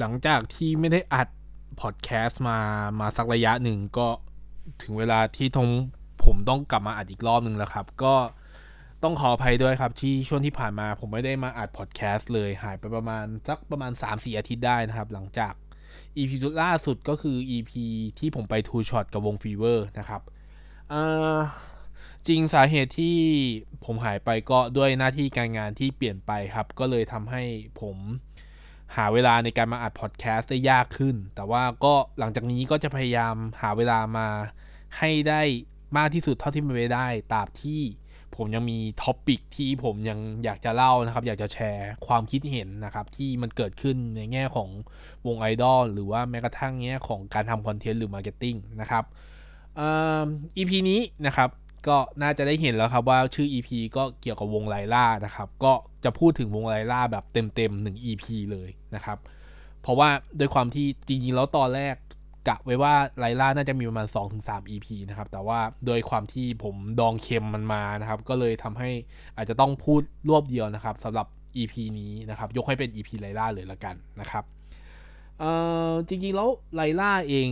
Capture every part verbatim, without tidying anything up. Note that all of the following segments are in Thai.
หลังจากที่ไม่ได้อัดพอดแคสต์มามาสักระยะหนึ่งก็ถึงเวลาที่ทงผมต้องกลับมาอัดอีกรอบนึงแล้วครับก็ต้องขออภัยด้วยครับที่ช่วงที่ผ่านมาผมไม่ได้มาอัดพอดแคสต์เลยหายไปประมาณสักประมาณ สามถึงสี่ อาทิตย์ได้นะครับหลังจาก อี พี ล่าสุดก็คือ อี พี ที่ผมไปทูช็อตกับวง Fever นะครับเอ่อจริงสาเหตุที่ผมหายไปก็ด้วยหน้าที่การงานที่เปลี่ยนไปครับก็เลยทำให้ผมหาเวลาในการมาอัดพอดแคสต์ได้ยากขึ้นแต่ว่าก็หลังจากนี้ก็จะพยายามหาเวลามาให้ได้มากที่สุดเท่าที่มันไปได้ตราบที่ผมยังมีท็อปิกที่ผมยังอยากจะเล่านะครับอยากจะแชร์ความคิดเห็นนะครับที่มันเกิดขึ้นในแง่ของวงไอดอลหรือว่าแม้กระทั่งแง่ของการทำคอนเทนต์หรือมาร์เก็ตติ้งนะครับเอ่อ อี พี นี้นะครับก็น่าจะได้เห็นแล้วครับว่าชื่อ อี พี ก็เกี่ยวกับวง ไลร่า นะครับก็จะพูดถึงวง ไลร่า แบบเต็มๆหนึ่ง อี พี เลยนะครับเพราะว่าด้วยความที่จริงๆแล้วตอนแรกกะไว้ว่า ไลร่า น่าจะมีประมาณ สองถึงสาม อี พี นะครับแต่ว่าโดยความที่ผมดองเค็มมันมานะครับก็เลยทำให้อาจจะต้องพูดรวบเดียวนะครับสำหรับ อี พี นี้นะครับยกให้เป็น อี พี ไลร่า เลยละกันนะครับเอ่อจริงๆแล้ว ไลร่า เอง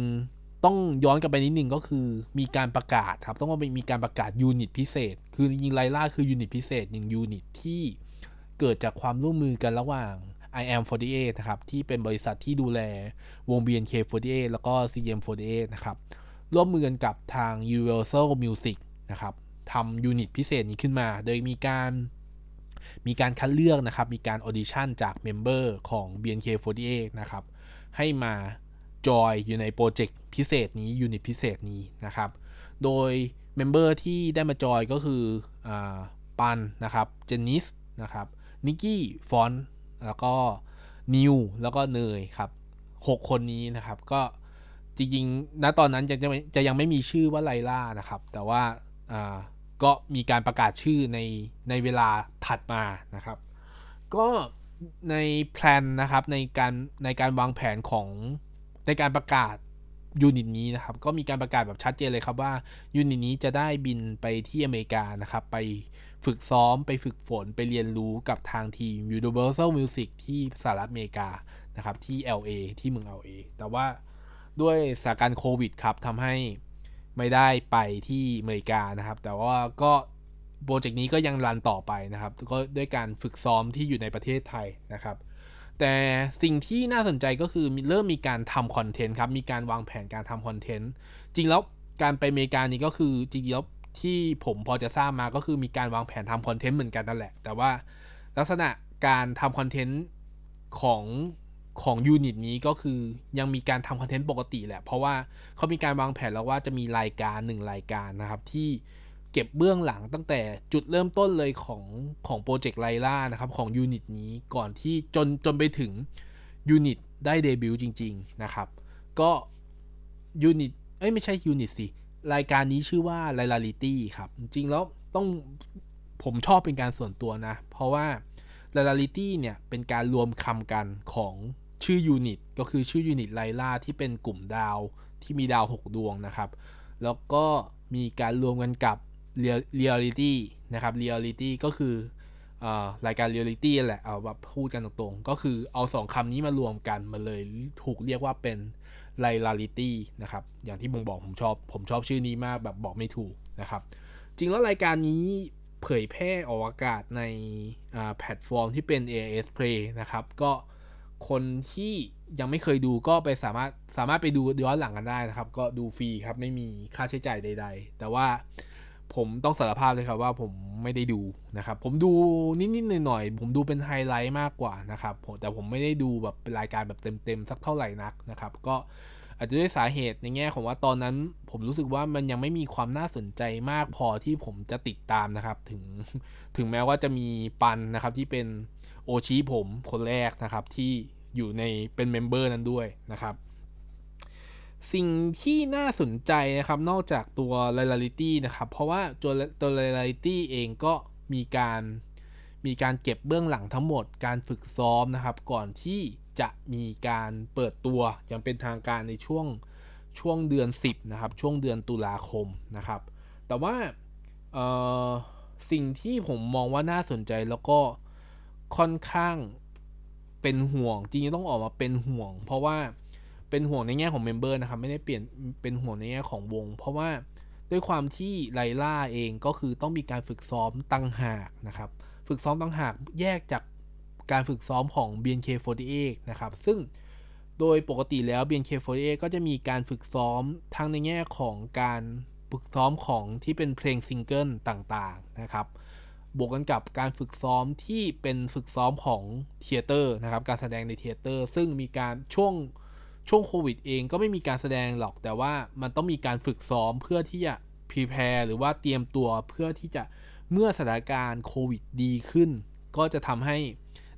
ต้องย้อนกลับไปนิดนึงก็คือมีการประกาศครับต้องว่ามีการประกาศยูนิตพิเศษคือจริงๆ ไลร่า คือยูนิตพิเศษหนึ่งยูนิตที่เกิดจากความร่วมมือกันระหว่าง ไอ เอ็ม สี่สิบแปด นะครับที่เป็นบริษัทที่ดูแลวง บี เอ็น เค สี่สิบแปด แล้วก็ ซี เอ็ม สี่สิบแปด นะครับร่วมมือกันกับทาง Universal Music นะครับทำยูนิตพิเศษนี้ขึ้นมาโดยมีการมีการคัดเลือกนะครับมีการออดิชั่นจากเมมเบอร์ของ บี เอ็น เค สี่สิบแปด นะครับให้มาจอยอยู่ในโปรเจกต์พิเศษนี้ยูนิตพิเศษนี้นะครับโดยเมมเบอร์ที่ได้มาจอยก็คืออ่าปันนะครับเจนนิสนะครับนิกกี้ฟอนแล้วก็นิวแล้วก็เนยครับหกคนนี้นะครับก็จริงๆณตอนนั้นจะจะจะยังไม่มีชื่อว่าไลร่านะครับแต่ว่าอ่าก็มีการประกาศชื่อในในเวลาถัดมานะครับก็ในแพลนนะครับในการในการวางแผนของในการประกาศยูนิตนี้นะครับก็มีการประกาศแบบชัดเจนเลยครับว่ายูนิตนี้จะได้บินไปที่อเมริกานะครับไปฝึกซ้อมไปฝึกฝนไปเรียนรู้กับทางทีม Universal Music ที่สหรัฐอเมริกานะครับที่ แอล เอ ที่เมือง แอล เอ แต่ว่าด้วยสถานการณ์โควิดครับทำให้ไม่ได้ไปที่อเมริกานะครับแต่ว่าก็โปรเจกต์นี้ก็ยังรันต่อไปนะครับก็ด้วยการฝึกซ้อมที่อยู่ในประเทศไทยนะครับแต่สิ่งที่น่าสนใจก็คือเริ่มมีการทำคอนเทนต์ครับมีการวางแผนการทำคอนเทนต์จริงแล้วการไปอเมริกานี่ก็คือจริงแล้วที่ผมพอจะทราบมาก็คือมีการวางแผนทำคอนเทนต์เหมือนกันนั่นแหละแต่ว่าลักษณะการทำคอนเทนต์ของของยูนิตนี้ก็คือยังมีการทำคอนเทนต์ปกติแหละเพราะว่าเขามีการวางแผนแล้วว่าจะมีรายการหนึ่งรายการนะครับที่เก็บเบื้องหลังตั้งแต่จุดเริ่มต้นเลยของของโปรเจกต์ ไลร่า นะครับของยูนิตนี้ก่อนที่จนจนไปถึงยูนิตได้เดบิวต์จริงๆนะครับก็ยูนิตเอ้ยไม่ใช่ยูนิตสิรายการนี้ชื่อว่า LYRAlity ครับจริงแล้วต้องผมชอบเป็นการส่วนตัวนะเพราะว่า LYRAlity เนี่ยเป็นการรวมคำกันของชื่อยูนิตก็คือชื่อยูนิต ไลร่า ที่เป็นกลุ่มดาวที่มีดาวหกดวงนะครับแล้วก็มีการรวมกันกับLYRAlity นะครับ LYRAlity ก็คือเอ่อรายการ LYRAlity แหละเอาแบบพูดกันตรงๆก็คือเอาสองคำนี้มารวมกันมันเลยถูกเรียกว่าเป็น LYRAlity นะครับอย่างที่ผมบอกผมชอบผมชอบชื่อนี้มากแบบบอกไม่ถูกนะครับจริงแล้วรายการนี้เผยแพร่ออกอากาศในอ่าแพลตฟอร์มที่เป็น เอ ไอ เอส Play นะครับก็คนที่ยังไม่เคยดูก็ไปสามารถสามารถไปดูย้อนหลังกันได้นะครับก็ดูฟรีครับไม่มีค่าใช้จ่ายใดๆแต่ว่าผมต้องสารภาพเลยครับว่าผมไม่ได้ดูนะครับผมดูนิดๆหน่อยๆผมดูเป็นไฮไลท์มากกว่านะครับแต่ผมไม่ได้ดูแบบรายการแบบเต็มๆสักเท่าไหร่นักนะครับก็อาจจะด้วยสาเหตุในแง่ของว่าตอนนั้นผมรู้สึกว่ามันยังไม่มีความน่าสนใจมากพอที่ผมจะติดตามนะครับถึงถึงแม้ว่าจะมีปันนะครับที่เป็นโอชิผมคนแรกนะครับที่อยู่ในเป็นเมมเบอร์นั้นด้วยนะครับสิ่งที่น่าสนใจนะครับนอกจากตัว LYRAlity นะครับเพราะว่าตัวตัว LYRAlity เองก็มีการมีการเก็บเบื้องหลังทั้งหมดการฝึกซ้อมนะครับก่อนที่จะมีการเปิดตัวอย่างเป็นทางการในช่วงช่วงเดือนสิบนะครับช่วงเดือนตุลาคมนะครับแต่ว่าเอ่อสิ่งที่ผมมองว่าน่าสนใจแล้วก็ค่อนข้าง เป็นห่วงจริงๆต้องออกมาเป็นห่วงเพราะว่าเป็นห่วงในแง่ของเมมเบอร์นะครับไม่ได้เปลี่ยนเป็นห่วงในแง่ของวงเพราะว่าด้วยความที่ไลล่าเองก็คือต้องมีการฝึกซ้อมต่างหากนะครับฝึกซ้อมต่างหากแยกจากการฝึกซ้อมของ บี เอ็น เค สี่สิบแปด นะครับซึ่งโดยปกติแล้ว บี เอ็น เค สี่สิบแปด ก็จะมีการฝึกซ้อมทั้งในแง่ของการฝึกซ้อมของที่เป็นเพลงซิงเกิลต่างๆนะครับบวกกันกับการฝึกซ้อมที่เป็นฝึกซ้อมของเธียเตอร์นะครับการแสดงในเธียเตอร์ซึ่งมีการช่วงช่วงโควิดเองก็ไม่มีการแสดงหรอกแต่ว่ามันต้องมีการฝึกซ้อมเพื่อที่จะ prepare หรือว่าเตรียมตัวเพื่อที่จะเมื่อสถานการณ์โควิดดีขึ้นก็จะทำให้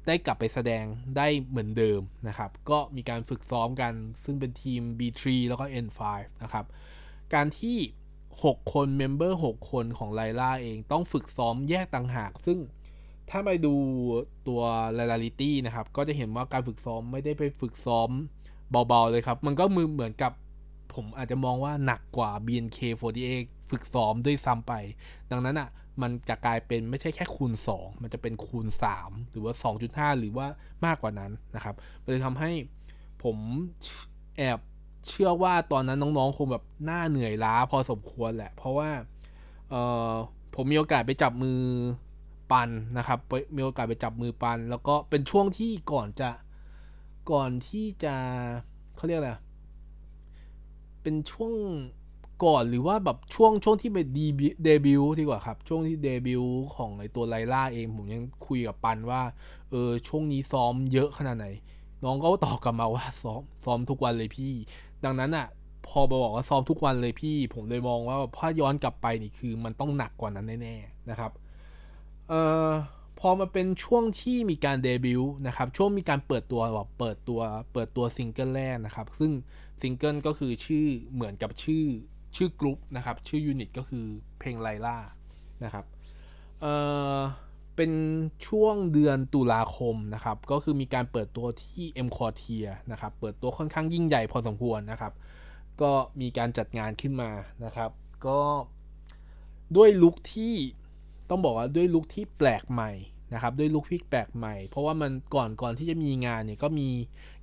ได้กลับไปแสดงได้เหมือนเดิมนะครับก็มีการฝึกซ้อมกันซึ่งเป็นทีม บี สาม แล้วก็ เอ็น ไฟว์ นะครับการที่หกคนเมมเบอร์หกคนของ ไลร่า เองต้องฝึกซ้อมแยกต่างหากซึ่งถ้าไปดูตัว LYRAlity นะครับก็จะเห็นว่าการฝึกซ้อมไม่ได้ไปฝึกซ้อมเบาๆเลยครับมันก็มือเหมือนกับผมอาจจะมองว่าหนักกว่า บี เอ็น เค สี่สิบแปด ฝึกซ้อมด้วยซ้ำไปดังนั้นอ่ะมันจะกลายเป็นไม่ใช่แค่คูณสองมันจะเป็นคูณสามหรือว่า สองจุดห้า หรือว่ามากกว่านั้นนะครับเลยทำให้ผมแอบเชื่อว่าตอนนั้นน้องๆคงแบบหน้าเหนื่อยล้าพอสมควรแหละเพราะว่าเอ่อผมมีโอกาสไปจับมือปันนะครับมีโอกาสไปจับมือปันแล้วก็เป็นช่วงที่ก่อนจะก่อนที่จะเขาเรียกอะไรเป็นช่วงก่อนหรือว่าแบบช่วงช่วงที่ไปเดบิวต์ดีกว่าครับช่วงที่เดบิวต์ของไอตัวไลล่าเองผมยังคุยกับปันว่าเออช่วงนี้ซ้อมเยอะขนาดไหนน้องก็ตอบกลับมาว่าซ้อมซ้อมทุกวันเลยพี่ดังนั้นอ่ะพอบอกว่าซ้อมทุกวันเลยพี่ผมเลยมองว่าถ้าย้อนกลับไปนี่คือมันต้องหนักกว่านั้นแน่ๆนะครับเอ่อพอมาเป็นช่วงที่มีการเดบิวต์นะครับช่วงมีการเปิดตัวแบบเปิดตัวเปิดตัวซิงเกิลแรกนะครับซึ่งซิงเกิลก็คือชื่อเหมือนกับชื่อชื่อกลุ่มนะครับชื่อยูนิตก็คือเพลง ไลร่า นะครับเอ่อเป็นช่วงเดือนตุลาคมนะครับก็คือมีการเปิดตัวที่ EmQuartier นะครับเปิดตัวค่อนข้างยิ่งใหญ่พอสมควรนะครับก็มีการจัดงานขึ้นมานะครับก็ด้วยลุคที่ต้องบอกว่าด้วยลุคที่แปลกใหม่นะครับด้วยลุคที่แปลกใหม่เพราะว่ามันก่อนก่อนที่จะมีงานเนี่ยก็มี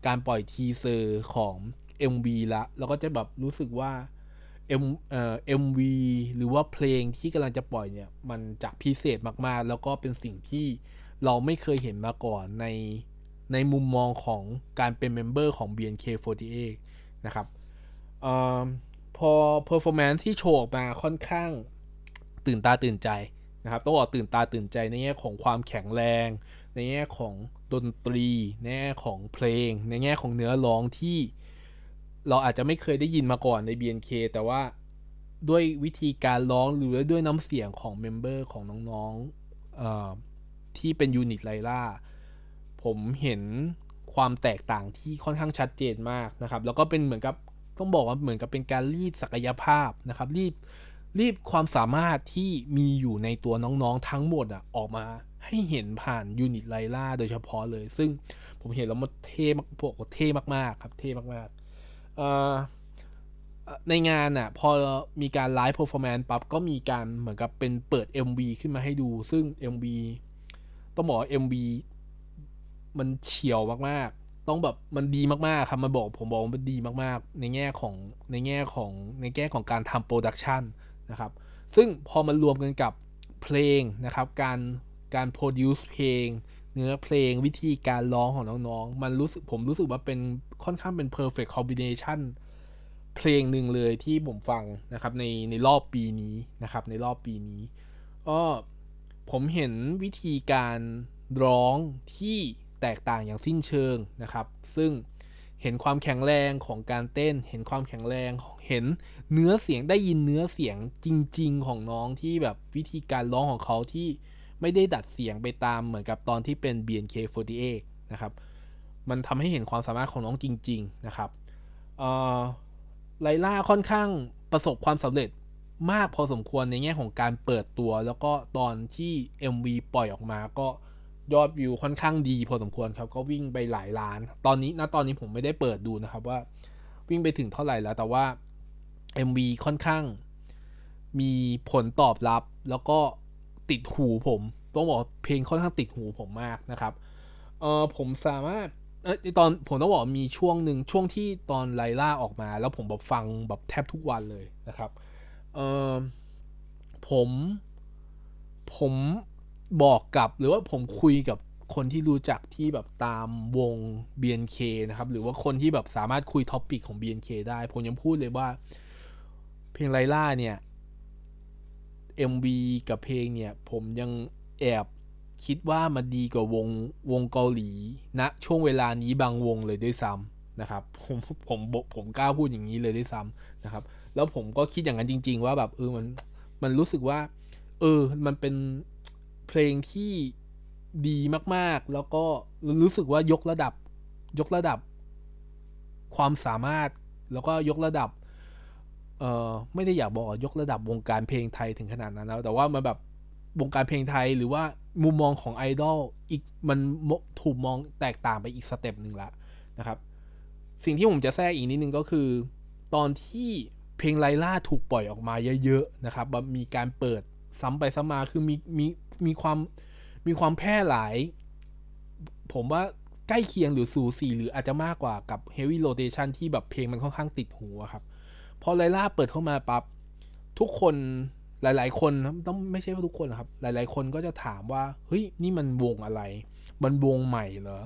การปล่อยทีเซอร์ของ เอ็ม วี ละแล้วก็จะแบบรู้สึกว่าเอ็มเอ่อ เอ็ม วี หรือว่าเพลงที่กำลังจะปล่อยเนี่ยมันจะพิเศษมากๆแล้วก็เป็นสิ่งที่เราไม่เคยเห็นมาก่อนในในมุมมองของการเป็นเมมเบอร์ของ บี เอ็น เค สี่สิบแปด นะครับเอ่อพอเพอร์ฟอร์แมนซ์ที่โชว์ออกมาค่อนข้างตื่นตาตื่นใจนะครับต้องบอกตื่นตาตื่นใจในแง่ของความแข็งแรงในแง่ของดนตรีในแง่ของเพลงในแง่ของเนื้อร้องที่เราอาจจะไม่เคยได้ยินมาก่อนใน บี เอ็น เค แต่ว่าด้วยวิธีการร้องหรือด้วยน้ำเสียงของเมมเบอร์ของน้องๆเอ่อที่เป็นยูนิตไลร่าผมเห็นความแตกต่างที่ค่อนข้างชัดเจนมากนะครับแล้วก็เป็นเหมือนกับต้องบอกว่าเหมือนกับเป็นการรีดศักยภาพนะครับรีดรีดความสามารถที่มีอยู่ในตัวน้องๆทั้งหมดอ่ะออกมาให้เห็นผ่านยูนิตไลร่าโดยเฉพาะเลยซึ่งผมเห็นแล้วมันเท่มากพวกเท่มากๆครับเท่มากๆในงานน่ะพอมีการไลฟ์เพอร์ฟอร์แมนซ์ปั๊บก็มีการเหมือนกับเป็นเปิด เอ็ม วี ขึ้นมาให้ดูซึ่ง เอ็ม วี ต้องบอกว่า เอ็ม วี มันเฉียวมากๆต้องแบบมันดีมากๆครับมันบอกผมบอกว่ามันดีมากๆในแง่ของในแง่ของในแง่ของการทำโปรดักชันนะครับซึ่งพอมันรวมกันกับเพลงนะครับการการโปรดิวซ์เพลงเนื้อเพลงวิธีการร้องของน้องๆมันรู้สึกผมรู้สึกว่าเป็นค่อนข้างเป็น perfect combination เพลงหนึ่งเลยที่ผมฟังนะครับในในรอบปีนี้นะครับในรอบปีนี้ก็ผมเห็นวิธีการร้องที่แตกต่างอย่างสิ้นเชิงนะครับซึ่งเห็นความแข็งแรงของการเต้นเห็นความแข็งแรงเห็นเนื้อเสียงได้ยินเนื้อเสียงจริงๆของน้องที่แบบวิธีการร้องของเขาที่ไม่ได้ดัดเสียงไปตามเหมือนกับตอนที่เป็น บี เอ็น เค สี่สิบแปด นะครับมันทำให้เห็นความสามารถของน้องจริงๆนะครับเอ่อ ไลร่า ค่อนข้างประสบความสำเร็จมากพอสมควรในแง่ของการเปิดตัวแล้วก็ตอนที่ เอ็ม วี ปล่อยออกมาก็ยอดวิวค่อนข้างดีพอสมควรครับก็วิ่งไปหลายล้านตอนนี้ณตอนนี้ผมไม่ได้เปิดดูนะครับว่าวิ่งไปถึงเท่าไหร่แล้วแต่ว่า เอ็ม วี ค่อนข้างมีผลตอบรับแล้วก็ติดหูผมต้องบอกเพลงค่อนข้างติดหูผมมากนะครับเ ออผมสามารถเออตอนผมต้องบอกมีช่วงหนึ่งช่วงที่ตอนไลล่าออกมาแล้วผมแบบฟังแบบแทบทุกวันเลยนะครับเออผมผมบอกกับหรือว่าผมคุยกับคนที่รู้จักที่แบบตามวง บี เอ็น เค นะครับหรือว่าคนที่แบบสามารถคุยท็อปปิกของ บี เอ็น เค ได้ผมยังพูดเลยว่าเพลงไลล่าเนี่ย เอ็ม วี กับเพลงเนี่ยผมยังแอบคิดว่ามันดีกว่าวงวงเกาหลีณนะช่วงเวลานี้บางวงเลยด้วยซ้ำนะครับผมผมผมกล้าพูดอย่างนี้เลยด้วยซ้ำนะครับแล้วผมก็คิดอย่างนั้นจริงๆว่าแบบเออมันมันรู้สึกว่าเออมันเป็นเพลงที่ดีมากๆแล้วก็รู้สึกว่ายกระดับยกระดับความสามารถแล้วก็ยกระดับเอ่อไม่ได้อยากบอกยกระดับวงการเพลงไทยถึงขนาดนั้นแล้วแต่ว่ามันแบบวงการเพลงไทยหรือว่ามุมมองของไอดอลอีกมันถูกมองแตกต่างไปอีกสเต็ปหนึ่งละนะครับสิ่งที่ผมจะแทรกอีกนิดนึงก็คือตอนที่เพลงไลล่าถูกปล่อยออกมาเยอะๆนะครับมีการเปิดซ้ำไปซ้ำมาคือมีมีมีความมีความแพร่หลายผมว่าใกล้เคียงหรือสูสีหรืออาจจะมากกว่ากับ Heavy Rotation ที่แบบเพลงมันค่อนข้างติดหูครับพอไลล่าเปิดเข้ามาปั๊บทุกคนหลายๆคนต้องไม่ใช่ว่าทุกคนนะครับหลายๆคนก็จะถามว่าเฮ้ยนี่มันวงอะไรมันวงใหม่เหรอ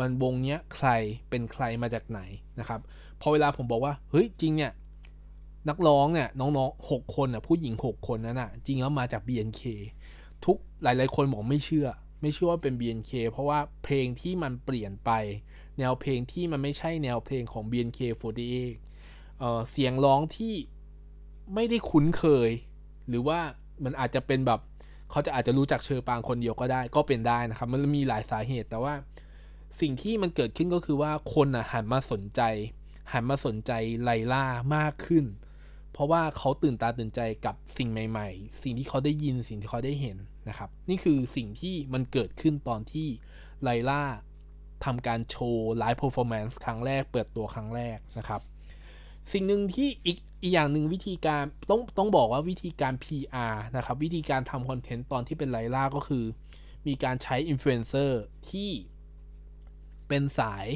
มันวงเนี้ยใครเป็นใครมาจากไหนนะครับพอเวลาผมบอกว่าเฮ้ยจริงเนี่ยนักร้องเนี่ยน้องๆหกคนน่ะผู้หญิงหกคนนั้นน่ะจริงแล้วมาจาก บี เอ็น เค ทุกหลายๆคนบอกไม่เชื่อไม่เชื่อว่าเป็น บี เอ็น เค เพราะว่าเพลงที่มันเปลี่ยนไปแนวเพลงที่มันไม่ใช่แนวเพลงของ บี เอ็น เค สี่สิบแปด เอ่อเสียงร้องที่ไม่ได้คุ้นเคยหรือว่ามันอาจจะเป็นแบบเขาจะอาจจะรู้จักเชอปางคนเดียวก็ได้ก็เป็นได้นะครับมันมีหลายสาเหตุแต่ว่าสิ่งที่มันเกิดขึ้นก็คือว่าคนน่ะหันมาสนใจหันมาสนใจไลล่ามากขึ้นเพราะว่าเขาตื่นตาตื่นใจกับสิ่งใหม่ๆสิ่งที่เขาได้ยินสิ่งที่เขาได้เห็นนะครับนี่คือสิ่งที่มันเกิดขึ้นตอนที่ไลล่าทำการโชว์ไลฟ์เพอร์ฟอร์แมนซ์ครั้งแรกเปิดตัวครั้งแรกนะครับสิ่งหนึ่งที่อีกอีกอย่างหนึ่งวิธีการต้องต้องบอกว่าวิธีการ พี อาร์ นะครับวิธีการทำคอนเทนต์ตอนที่เป็นไลล่าก็คือมีการใช้อินฟลูเอนเซอร์ที่เป็นสาย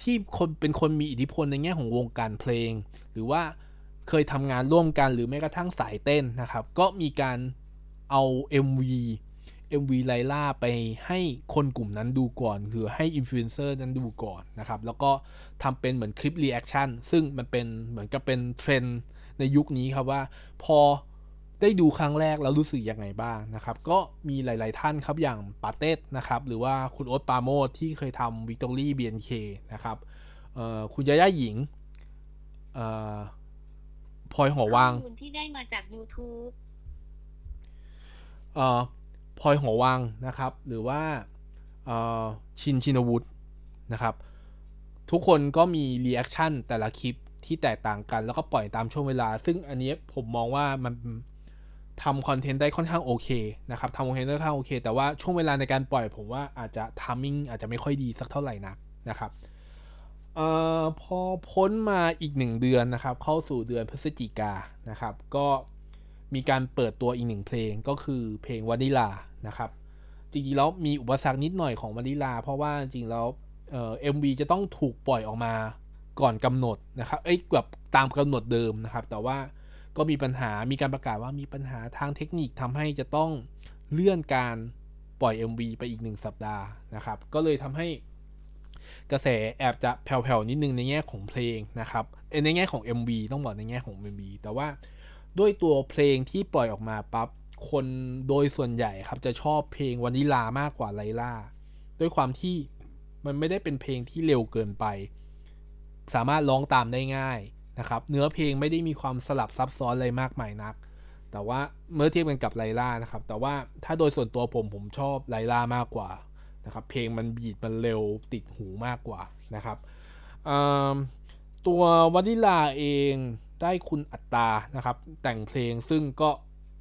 ที่คนเป็นคนมีอิทธิพลในแง่ของวงการเพลงหรือว่าเคยทำงานร่วมกันหรือแม้กระทั่งสายเต้นนะครับก็มีการเอา เอ็ม วี เอ็ม วี ไลล่าไปให้คนกลุ่มนั้นดูก่อนหรือให้อินฟลูเอนเซอร์นั้นดูก่อนนะครับแล้วก็ทำเป็นเหมือนคลิปรีแอคชั่นซึ่งมันเป็นเหมือนกับเป็นเทรนด์ในยุคนี้ครับว่าพอได้ดูครั้งแรกแล้วรู้สึกยังไงบ้างนะครับก็มีหลายๆท่านครับอย่างปาเต้นะครับหรือว่าคุณโอ๊ตปาโมทที่เคยทำ Victory บี เอ็น เค นะครับเอ่อคุณยาย่าหญิงเอ่อพลอยหอวังที่ได้มาจาก YouTube เอ่อพลอยหอวังนะครับหรือว่าเอ่อชินชินวุฒินะครับทุกคนก็มีรีแอคชั่นแต่ละคลิปที่แตกต่างกันแล้วก็ปล่อยตามช่วงเวลาซึ่งอันนี้ผมมองว่ามันทำคอนเทนต์ได้ค่อนข้างโอเคนะครับทำคอนเทนต์ได้ค่อนข้างโอเคแต่ว่าช่วงเวลาในการปล่อยผมว่าอาจจะไทมิ่งอาจจะไม่ค่อยดีสักเท่าไหร่นักนะครับเอ่อพอพ้นมาอีกหนึ่งเดือนนะครับเข้าสู่เดือนพฤศจิกายนนะครับก็มีการเปิดตัวอีกหนึ่งเพลงก็คือเพลงวานิลานะครับจริงๆแล้วมีอุปสรรคนิดหน่อยของวานิลาเพราะว่าจริงๆแล้วเอ่อ เอ็ม วี จะต้องถูกปล่อยออกมาก่อนกำหนดนะครับเอ้ยแบบตามกำหนดเดิมนะครับแต่ว่าก็มีปัญหามีการประกาศว่ามีปัญหาทางเทคนิคทำให้จะต้องเลื่อนการปล่อย เอ็ม วี ไปอีกหนึ่งสัปดาห์นะครับก็เลยทำให้กระแสแอบจะแผ่วๆนิดนึงในแง่ของเพลงนะครับในแง่ของ เอ็ม วี ต้องบอกในแง่ของ เอ็ม วี แต่ว่าด้วยตัวเพลงที่ปล่อยออกมาปั๊บคนโดยส่วนใหญ่ครับจะชอบเพลงวานิลามากกว่าไลล่าด้วยความที่มันไม่ได้เป็นเพลงที่เร็วเกินไปสามารถร้องตามได้ง่ายนะครับเนื้อเพลงไม่ได้มีความสลับซับซ้อนอะไรมากมายนักแต่ว่าเมื่อเทียบกันกับไลล่านะครับแต่ว่าถ้าโดยส่วนตัวผมผมชอบไลล่ามากกว่านะครับเพลงมันบีทมันเร็วติดหูมากกว่านะครับตัววานิลาเองได้คุณอัตตานะครับแต่งเพลงซึ่งก็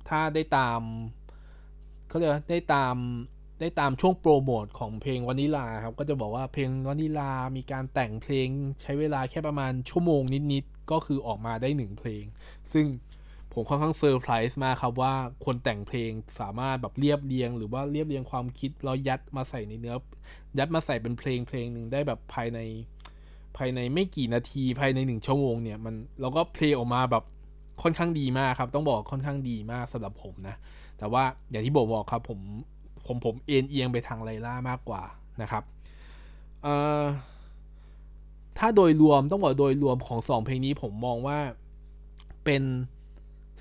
ถ้าได้ตามเขาเรียกได้ตามได้ตามช่วงโปรโมทของเพลงวานิลาครับก็จะบอกว่าเพลงวานิลามีการแต่งเพลงใช้เวลาแค่ประมาณชั่วโมงนิดๆก็คือออกมาได้หนึ่งเพลงซึ่งผ ผมค่อนข้างเซอร์ไพรส์มากครับว่าคนแต่งเพลงสามารถแบบเรียบเรียงหรือว่าเรียบเรียงความคิดแล้วยัดมาใส่ในเนื้อยัดมาใส่เป็นเพลงเพลงนึงได้แบบภายในภายในไม่กี่นาทีภายในหนึ่งชั่วโมงเนี่ยมันเราก็เพลงออกมาแบบค่อนข้างดีมากครับต้องบอกค่อนข้างดีมากสำหรับผมนะแต่ว่าอย่างที่บอกบอกครับผมผมผมเอียงไปทางไลล่ามากกว่านะครับเอ่อถ้าโดยรวมต้องบอกโดยรวมของสองเพลงนี้ผมมองว่าเป็น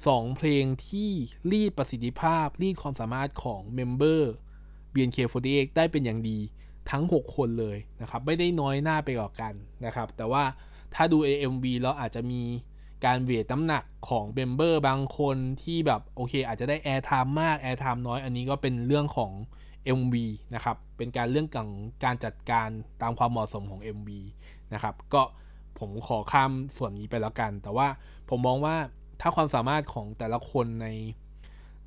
สองเพลงที่รีดประสิทธิภาพรีดความสามารถของเมมเบอร์ บี เอ็น เค สี่สิบแปด ได้เป็นอย่างดีทั้งหกคนเลยนะครับไม่ได้น้อยหน้าไปกว่ากันนะครับแต่ว่าถ้าดู เอ็ม วี แล้วอาจจะมีการเวทน้ำหนักของเมมเบอร์บางคนที่แบบโอเคอาจจะได้แอร์ไทม์มากแอร์ไทม์น้อยอันนี้ก็เป็นเรื่องของ เอ็ม วี นะครับเป็นการเรื่องของการจัดการตามความเหมาะสมของ เอ็ม วี นะครับก็ผมขอข้ามส่วนนี้ไปแล้วกันแต่ว่าผมมองว่าถ้าความสามารถของแต่ละคนใน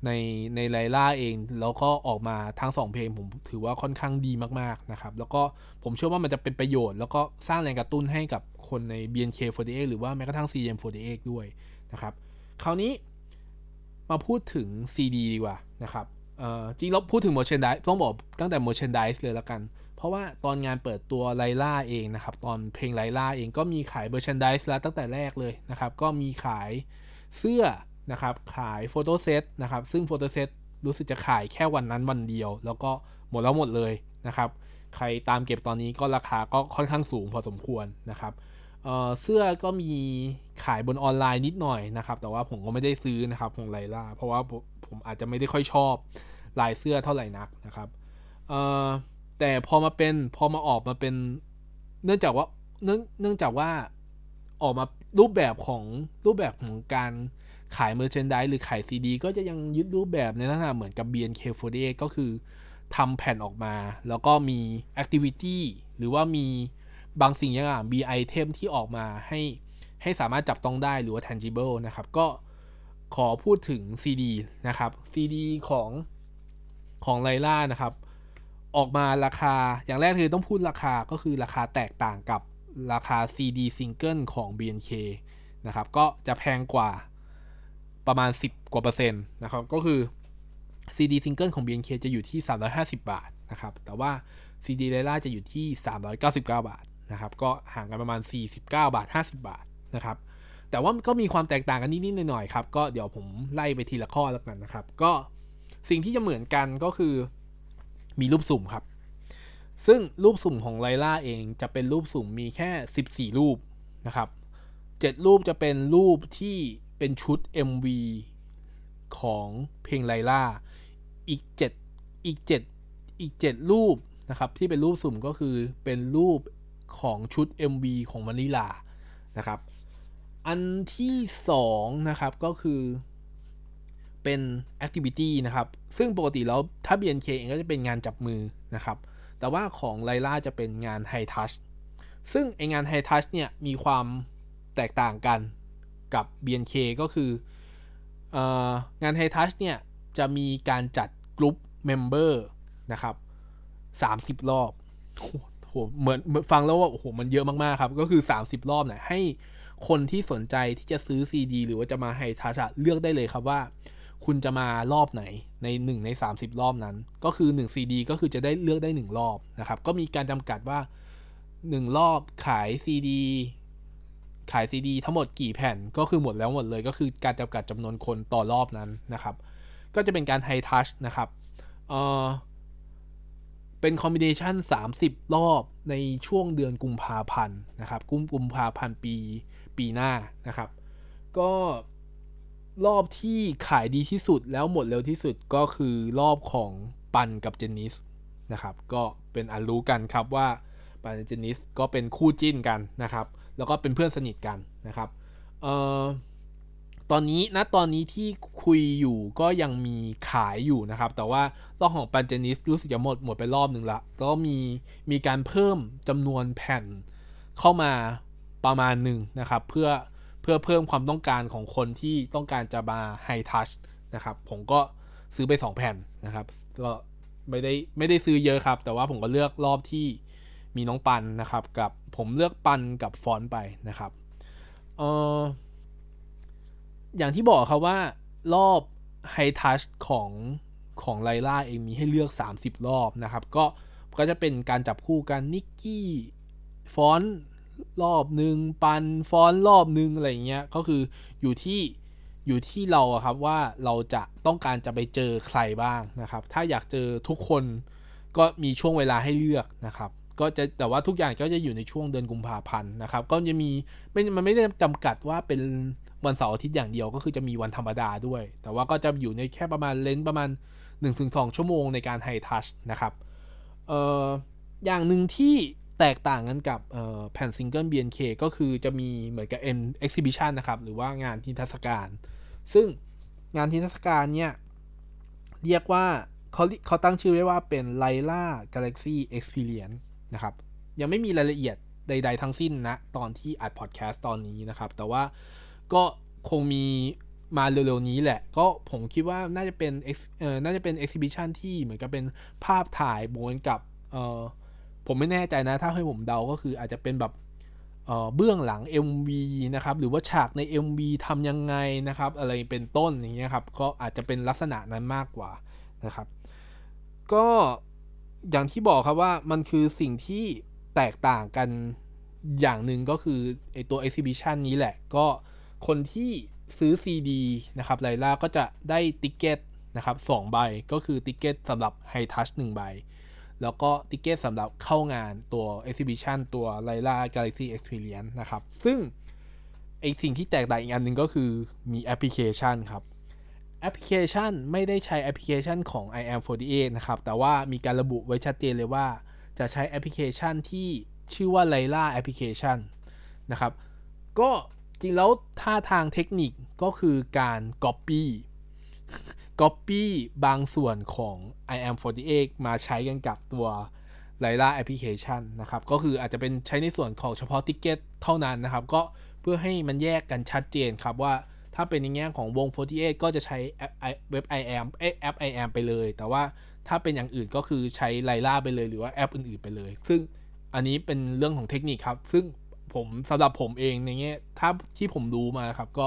ในในไลล่าเองแล้วก็ออกมาทั้งสองเพลงผมถือว่าค่อนข้างดีมากๆนะครับแล้วก็ผมเชื่อว่ามันจะเป็นประโยชน์แล้วก็สร้างแรงกระตุ้นให้กับคนใน บี เอ็น เค สี่สิบแปด หรือว่าแม้กระทั่ง ซี เอ็ม สี่สิบแปด ด้วยนะครับคราวนี้มาพูดถึง ซี ดี ดีกว่านะครับเอ่อจริงๆแล้วพูดถึง Merchandise ต้องบอกตั้งแต่ Merchandise เลยละกันเพราะว่าตอนงานเปิดตัวไลล่าเองนะครับตอนเพลงไลล่าเองก็มีขาย Merchandise แล้วตั้งแต่แรกเลยนะครับก็มีขายเสื้อนะครับขายโฟโต้เซตนะครับซึ่งโฟโต้เซตรู้สึกจะขายแค่วันนั้นวันเดียวแล้วก็หมดแล้วหมดเลยนะครับใครตามเก็บตอนนี้ก็ราคาก็ค่อนข้างสูงพอสมควรนะครับเอ่อเสื้อก็มีขายบนออนไลน์นิดหน่อยนะครับแต่ว่าผมก็ไม่ได้ซื้อนะครับของไลล่าเพราะว่าผมอาจจะไม่ได้ค่อยชอบลายเสื้อเท่าไหร่นักนะครับเอ่อแต่พอมาเป็นพอมาออกมาเป็นเนื่องจากว่าเนื่องเนื่องจากว่าออกมารูปแบบของรูปแบบของการขายเมอร์แชนไดซ์หรือขาย ซี ดี ก็จะยังยึดรูปแบบในลักษณะเหมือนกับ บี เอ็น เค สี่สิบแปด ก็คือทำแผ่นออกมาแล้วก็มีแอคทิวิตี้หรือว่ามีบางสิ่งอย่างบีไอเทมที่ออกมาให้ให้สามารถจับต้องได้หรือว่า tangible นะครับก็ขอพูดถึง ซี ดี นะครับ ซี ดี ของของไลล่านะครับออกมาราคาอย่างแรกคือต้องพูดราคาก็คือราคาแตกต่างกับราคา ซี ดี Single ของ บี เอ็น เค นะครับก็จะแพงกว่าประมาณสิบกว่าเปอร์เซ็นต์นะครับก็คือ ซี ดี Single ของ บี เอ็น เค จะอยู่ที่สามร้อยห้าสิบบาทนะครับแต่ว่า ซี ดี ไลล่าจะอยู่ที่สามร้อยเก้าสิบเก้าบาทนะครับก็ห่างกันประมาณสี่สิบเก้าบาทห้าสิบบาทนะครับแต่ว่าก็มีความแตกต่างกันนิดๆหน่อยๆครับก็เดี๋ยวผมไล่ไปทีละข้อแล้วกันนะครับก็สิ่งที่จะเหมือนกันก็คือมีรูปสุ่มครับซึ่งรูปสุ่มของไลล่าเองจะเป็นรูปสุ่มมีแค่สิบสี่รูปนะครับเจ็ดรูปจะเป็นรูปที่เป็นชุด เอ็ม วี ของเพลงไลล่าอีก7อีก7อีกเจ็ดรูปนะครับที่เป็นรูปสุ่มก็คือเป็นรูปของชุด เอ็ม วี ของวานิลานะครับอันที่สองนะครับก็คือเป็นแอคทิวิตี้นะครับซึ่งปกติแล้วถ้า บี เอ็น เค เองก็จะเป็นงานจับมือนะครับแต่ว่าของไลล่าจะเป็นงานไฮทัชซึ่งไองานไฮทัชเนี่ยมีความแตกต่างกันกับ บี เอ็น เค ก็คือเอ่องานไฮทัชเนี่ยจะมีการจัดกลุ่มเมมเบอร์นะครับสามสิบรอบโอ้โหเหมือนฟังแล้วว่าโอ้โหมันเยอะมากๆครับก็คือสามสิบรอบเนี่ยให้คนที่สนใจที่จะซื้อ ซี ดี หรือว่าจะมาไฮทัชเลือกได้เลยครับว่าคุณจะมารอบไหนในหนึ่งในสามสิบรอบนั้นก็คือหนึ่ง ซี ดี ก็คือจะได้เลือกได้หนึ่งรอบนะครับก็มีการจำกัดว่าหนึ่งรอบขาย ซี ดี ขาย ซี ดี ทั้งหมดกี่แผ่นก็คือหมดแล้วหมดเลยก็คือการจำกัดจำนวนคนต่อรอบนั้นนะครับก็จะเป็นการไฮทัชนะครับเอ่อเป็นคอมบิเนชั่นสามสิบรอบในช่วงเดือนกุมภาพันธ์นะครับกุมกุมภาพันธ์ปีปีหน้านะครับก็รอบที่ขายดีที่สุดแล้วหมดเร็วที่สุดก็คือรอบของปันกับเจนนิสนะครับก็เป็นอันรู้กันครับว่าปันกับเจนนิสก็เป็นคู่จิ้นกันนะครับแล้วก็เป็นเพื่อนสนิทกันนะครับเอ่อตอนนี้นะตอนนี้ที่คุยอยู่ก็ยังมีขายอยู่นะครับแต่ว่ารอบของปันเจนนิสรู้สึกจะหมดหมดไปรอบนึงละแล้วมีมีการเพิ่มจำนวนแผ่นเข้ามาประมาณนึงนะครับเพื่อเพื่อเพิ่มความต้องการของคนที่ต้องการจะมาไฮทัชนะครับผมก็ซื้อไปสองแผ่นนะครับก็ไม่ได้ไม่ได้ซื้อเยอะครับแต่ว่าผมก็เลือกรอบที่มีน้องปันนะครับกับผมเลือกปันกับฟอนต์ไปนะครับเอ่อ อย่างที่บอกครับว่ารอบไฮทัชของของไลล่าเองมีให้เลือกสามสิบรอบนะครับก็ก็จะเป็นการจับคู่กันนิกกี้ฟอนต์รอบนึงปันฟอนต์รอบนึงอะไรอย่างเงี้ยก็คืออยู่ที่อยู่ที่เราครับว่าเราจะต้องการจะไปเจอใครบ้างนะครับถ้าอยากเจอทุกคนก็มีช่วงเวลาให้เลือกนะครับก็จะแต่ว่าทุกอย่างก็จะอยู่ในช่วงเดือนกุมภาพันธ์นะครับก็จะมีไม่มันไม่ได้จำกัดว่าเป็นวันเสาร์อาทิตย์อย่างเดียวก็คือจะมีวันธรรมดาด้วยแต่ว่าก็จะอยู่ในแค่ประมาณเลนส์ประมาณ หนึ่งถึงสอง ชั่วโมงในการไฮทัชนะครับเอ่ออย่างหนึ่งที่แตกต่างกันกับแผ่นซิงเกิล บี เอ็น เค ก็คือจะมีเหมือนกับ Exhibition นะครับหรือว่างานนิทรรศการซึ่งงานนิทรรศการเนี่ยเรียกว่าเขาเขาตั้งชื่อไว้ว่าเป็น Laila Galaxy Experience นะครับยังไม่มีรายละเอียดใดๆทั้งสิ้นนะตอนที่อัดพอดแคสต์ตอนนี้นะครับแต่ว่าก็คงมีมาเร็วๆนี้แหละก็ผมคิดว่าน่าจะเป็นเอ่อน่าจะเป็น Exhibition ที่เหมือนกับเป็นภาพถ่ายบวกกับเอ่อผมไม่แน่ใจนะถ้าให้ผมเดาก็คืออาจจะเป็นแบบเอ่อเบื้องหลัง เอ็ม วี นะครับหรือว่าฉากใน เอ็ม วี ทำยังไงนะครับอะไรเป็นต้นอย่างเงี้ยครับก็อาจจะเป็นลักษณะนั้นมากกว่านะครับก็อย่างที่บอกครับว่ามันคือสิ่งที่แตกต่างกันอย่างหนึ่งก็คือไอ้ตัว exhibition นี้แหละก็คนที่ซื้อ ซี ดี นะครับไลล่าก็จะได้ติ๊กเก็ตนะครับสองใบก็คือติ๊กเก็ตสำหรับ High Touch หนึ่งใบแล้วก็ติ๊กเก็ตสำหรับเข้างานตัว Exhibition ตัว Laila Galaxy Experience นะครับซึ่งไอ้สิ่งที่แตกต่างอีกอันหนึ่งก็คือมีแอปพลิเคชันครับแอปพลิเคชันไม่ได้ใช้แอปพลิเคชันของ ไอ เอ็ม สี่สิบแปด นะครับแต่ว่ามีการระบุไว้ชัดเจนเลยว่าจะใช้แอปพลิเคชันที่ชื่อว่า Laila Application นะครับก็จริงแล้วท่าทางเทคนิคก็คือการ copy copy บางส่วนของ ไอ เอ็ม สี่สิบแปด มาใช้กันกับตัว Laila Application นะครับก็คืออาจจะเป็นใช้ในส่วนของเฉพาะติ๊กเก็ตเท่านั้นนะครับก็เพื่อให้มันแยกกันชัดเจนครับว่าถ้าเป็นในแง่ของวงสี่สิบแปดก็จะใช้แอปเว็บ ไอ เอ็ม แอป ไอ เอ็ม ไปเลยแต่ว่าถ้าเป็นอย่างอื่นก็คือใช้ Laila ไปเลยหรือว่าแอปอื่นๆไปเลยซึ่งอันนี้เป็นเรื่องของเทคนิคครับซึ่งผมสำหรับผมเองในแง่ถ้าที่ผมรู้มาครับก็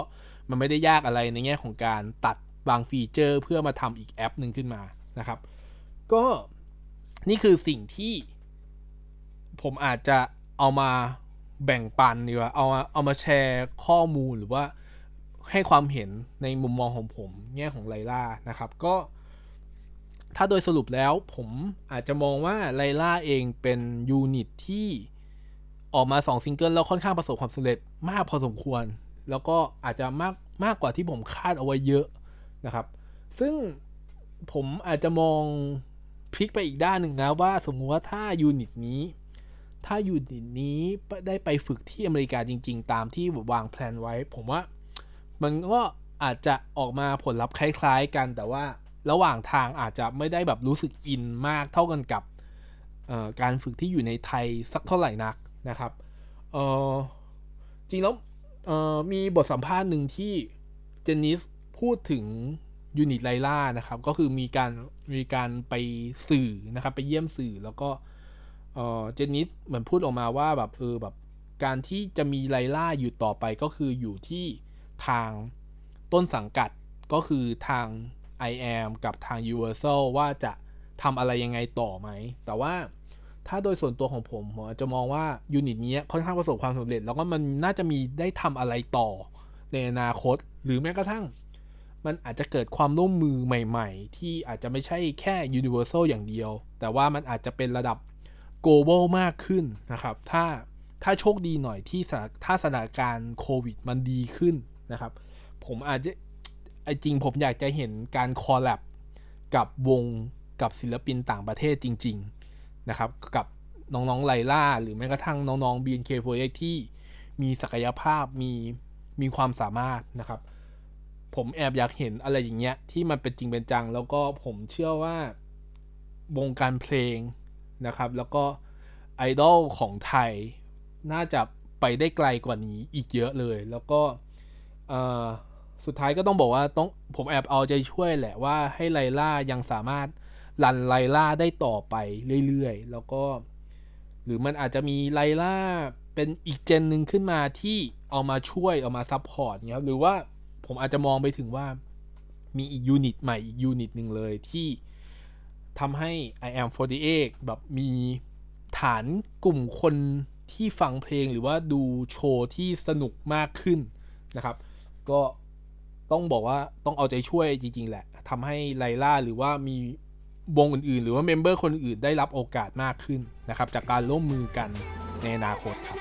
มันไม่ได้ยากอะไรในแง่ของการตัดบางฟีเจอร์เพื่อมาทำอีกแอปหนึ่งขึ้นมานะครับก็นี่คือสิ่งที่ผมอาจจะเอามาแบ่งปันดีกว่าเอามาเอามาแชร์ข้อมูลหรือว่าให้ความเห็นในมุมมองของผมแง่ของไลล่านะครับก็ถ้าโดยสรุปแล้วผมอาจจะมองว่าไลล่าเองเป็นยูนิตที่ออกมาสองซิงเกิลแล้วค่อนข้างประสบความสำเร็จมากพอสมควรแล้วก็อาจจะมากมากกว่าที่ผมคาดเอาไว้เยอะนะครับซึ่งผมอาจจะมองพลิกไปอีกด้านหนึ่งนะว่าสมมุติว่าถ้ายูนิตนี้ถ้ายูนิตนี้ได้ไปฝึกที่อเมริกาจริงๆตามที่วางแพลนไว้ผมว่ามันก็อาจจะออกมาผลลัพธ์คล้ายๆกันแต่ว่าระหว่างทางอาจจะไม่ได้แบบรู้สึกอินมากเท่ากันกับการฝึกที่อยู่ในไทยสักเท่าไหร่นักนะครับเอ่อจริงแล้วเอ่อมีบทสัมภาษณ์หนึ่งที่เจนนิสพูดถึงยูนิตไลล่านะครับก็คือมีการมีการไปสื่อนะครับไปเยี่ยมสื่อแล้วก็เอ่อเจนนิสเหมือนพูดออกมาว่าแบบเออแบบการที่จะมีไลล่าอยู่ต่อไปก็คืออยู่ที่ทางต้นสังกัดก็คือทาง ไอ เอ็ม กับทาง Universal ว่าจะทำอะไรยังไงต่อไหมแต่ว่าถ้าโดยส่วนตัวของผมผมจะมองว่ายูนิตนี้ค่อนข้างประสบความสำเร็จแล้วก็มันน่าจะมีได้ทำอะไรต่อในอนาคตหรือแม้กระทั่งมันอาจจะเกิดความร่วมมือใหม่ๆที่อาจจะไม่ใช่แค่ Universal อย่างเดียวแต่ว่ามันอาจจะเป็นระดับ Global มากขึ้นนะครับถ้าถ้าโชคดีหน่อยที่ถ้าสถานการณ์โควิดมันดีขึ้นนะครับผมอาจจะจริงผมอยากจะเห็นการคอลแลบกับวงกับศิลปินต่างประเทศจริงๆนะครับกับน้องๆไลล่าหรือแม้กระทั่งน้องๆ บี เอ็น เค สี่สิบแปด ที่มีศักยภาพมีมีความสามารถนะครับผมแอบอยากเห็นอะไรอย่างเงี้ยที่มันเป็นจริงเป็นจังแล้วก็ผมเชื่อว่าวงการเพลงนะครับแล้วก็ไอดอลของไทยน่าจะไปได้ไกลกว่านี้อีกเยอะเลยแล้วก็เอ่อสุดท้ายก็ต้องบอกว่าต้องผมแอบเอาใจช่วยแหละว่าให้ไลล่ายังสามารถรันไลล่าได้ต่อไปเรื่อยๆแล้วก็หรือมันอาจจะมีไลล่าเป็นอีกเจนหนึ่งขึ้นมาที่เอามาช่วยเอามาซัพพอร์ตเงี้ยหรือว่า ผมอาจจะมองไปถึงว่ามีอีกยูนิตใหม่อีกยูนิตหนึ่งเลยที่ทำให้ ไอ เอ็ม สี่สิบแปด แบบมีฐานกลุ่มคนที่ฟังเพลงหรือว่าดูโชว์ที่สนุกมากขึ้นนะครับก็ต้องบอกว่าต้องเอาใจช่วยจริงๆแหละทำให้ไลล่าหรือว่ามีวงอื่นๆหรือว่าเมมเบอร์คนอื่นได้รับโอกาสมากขึ้นนะครับจากการร่วมมือกันในอนาคตครับ